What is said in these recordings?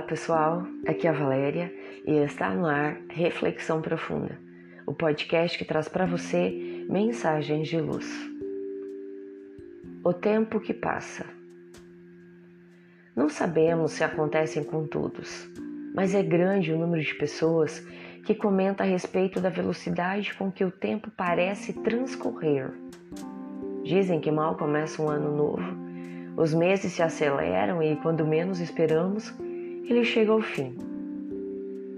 Olá pessoal, aqui é a Valéria e está no ar Reflexão Profunda, o podcast que traz para você mensagens de luz. O tempo que passa. Não sabemos se acontecem com todos, mas é grande o número de pessoas que comenta a respeito da velocidade com que o tempo parece transcorrer. Dizem que mal começa um ano novo, os meses se aceleram e, quando menos esperamos, ele chega ao fim.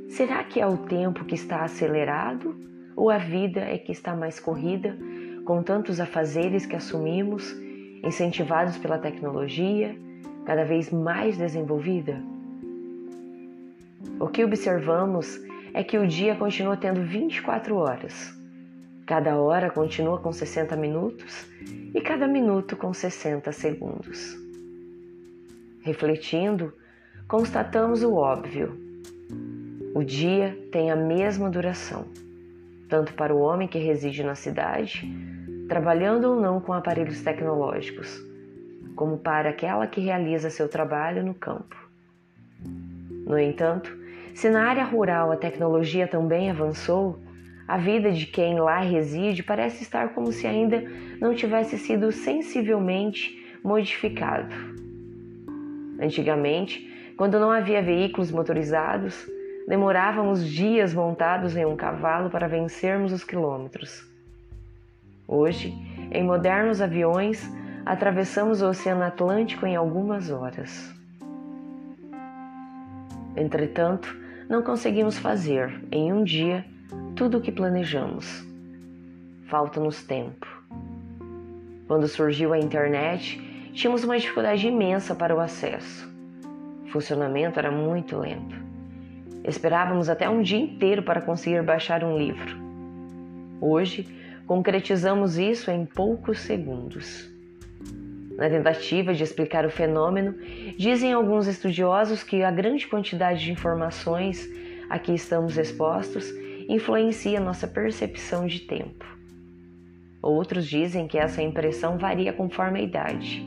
Será que é o tempo que está acelerado ou a vida é que está mais corrida, com tantos afazeres que assumimos, incentivados pela tecnologia, cada vez mais desenvolvida? O que observamos é que o dia continua tendo 24 horas. Cada hora continua com 60 minutos e cada minuto com 60 segundos. Refletindo, constatamos o óbvio. O dia tem a mesma duração, tanto para o homem que reside na cidade, trabalhando ou não com aparelhos tecnológicos, como para aquela que realiza seu trabalho no campo. No entanto, se na área rural a tecnologia também avançou, a vida de quem lá reside parece estar como se ainda não tivesse sido sensivelmente modificado. Antigamente, quando não havia veículos motorizados, demorávamos dias montados em um cavalo para vencermos os quilômetros. Hoje, em modernos aviões, atravessamos o Oceano Atlântico em algumas horas. Entretanto, não conseguimos fazer, em um dia, tudo o que planejamos. Falta-nos tempo. Quando surgiu a internet, tínhamos uma dificuldade imensa para o acesso. O funcionamento era muito lento. Esperávamos até um dia inteiro para conseguir baixar um livro. Hoje, concretizamos isso em poucos segundos. Na tentativa de explicar o fenômeno, dizem alguns estudiosos que a grande quantidade de informações a que estamos expostos influencia nossa percepção de tempo. Outros dizem que essa impressão varia conforme a idade.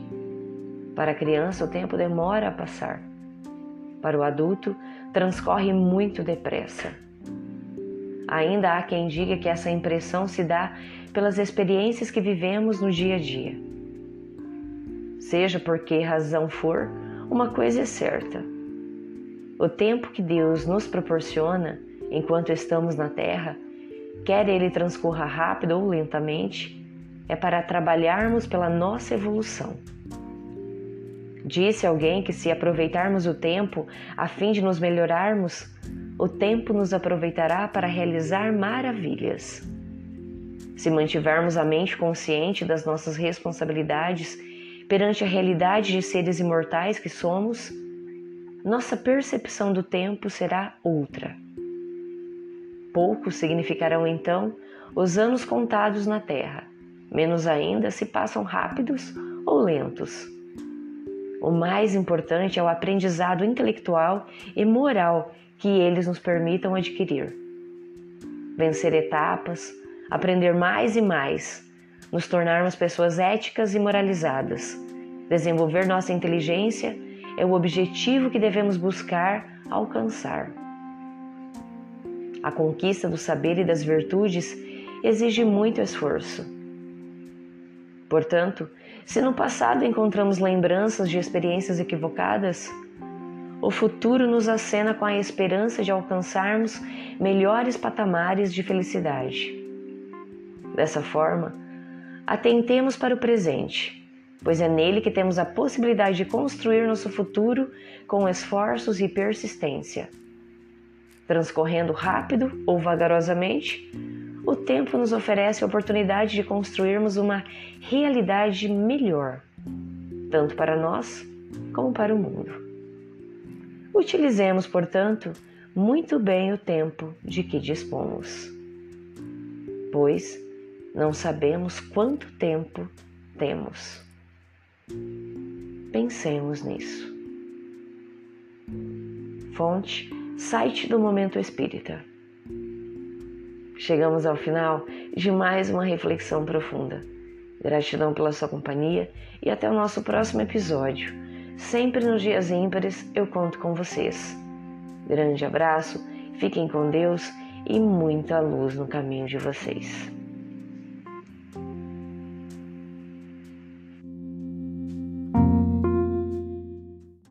Para a criança, o tempo demora a passar. Para o adulto, transcorre muito depressa. Ainda há quem diga que essa impressão se dá pelas experiências que vivemos no dia a dia. Seja por que razão for, uma coisa é certa. O tempo que Deus nos proporciona enquanto estamos na Terra, quer ele transcorra rápido ou lentamente, é para trabalharmos pela nossa evolução. Disse alguém que se aproveitarmos o tempo a fim de nos melhorarmos, o tempo nos aproveitará para realizar maravilhas. Se mantivermos a mente consciente das nossas responsabilidades perante a realidade de seres imortais que somos, nossa percepção do tempo será outra. Poucos significarão, então, os anos contados na Terra, menos ainda se passam rápidos ou lentos. O mais importante é o aprendizado intelectual e moral que eles nos permitam adquirir. Vencer etapas, aprender mais e mais, nos tornarmos pessoas éticas e moralizadas. Desenvolver nossa inteligência é o objetivo que devemos buscar alcançar. A conquista do saber e das virtudes exige muito esforço. Portanto, se no passado encontramos lembranças de experiências equivocadas, o futuro nos acena com a esperança de alcançarmos melhores patamares de felicidade. Dessa forma, atentemos para o presente, pois é nele que temos a possibilidade de construir nosso futuro com esforços e persistência. Transcorrendo rápido ou vagarosamente, o tempo nos oferece a oportunidade de construirmos uma realidade melhor, tanto para nós como para o mundo. Utilizemos, portanto, muito bem o tempo de que dispomos, pois não sabemos quanto tempo temos. Pensemos nisso. Fonte, site do Momento Espírita. Chegamos ao final de mais uma reflexão profunda. Gratidão pela sua companhia e até o nosso próximo episódio. Sempre nos dias ímpares eu conto com vocês. Grande abraço, fiquem com Deus e muita luz no caminho de vocês.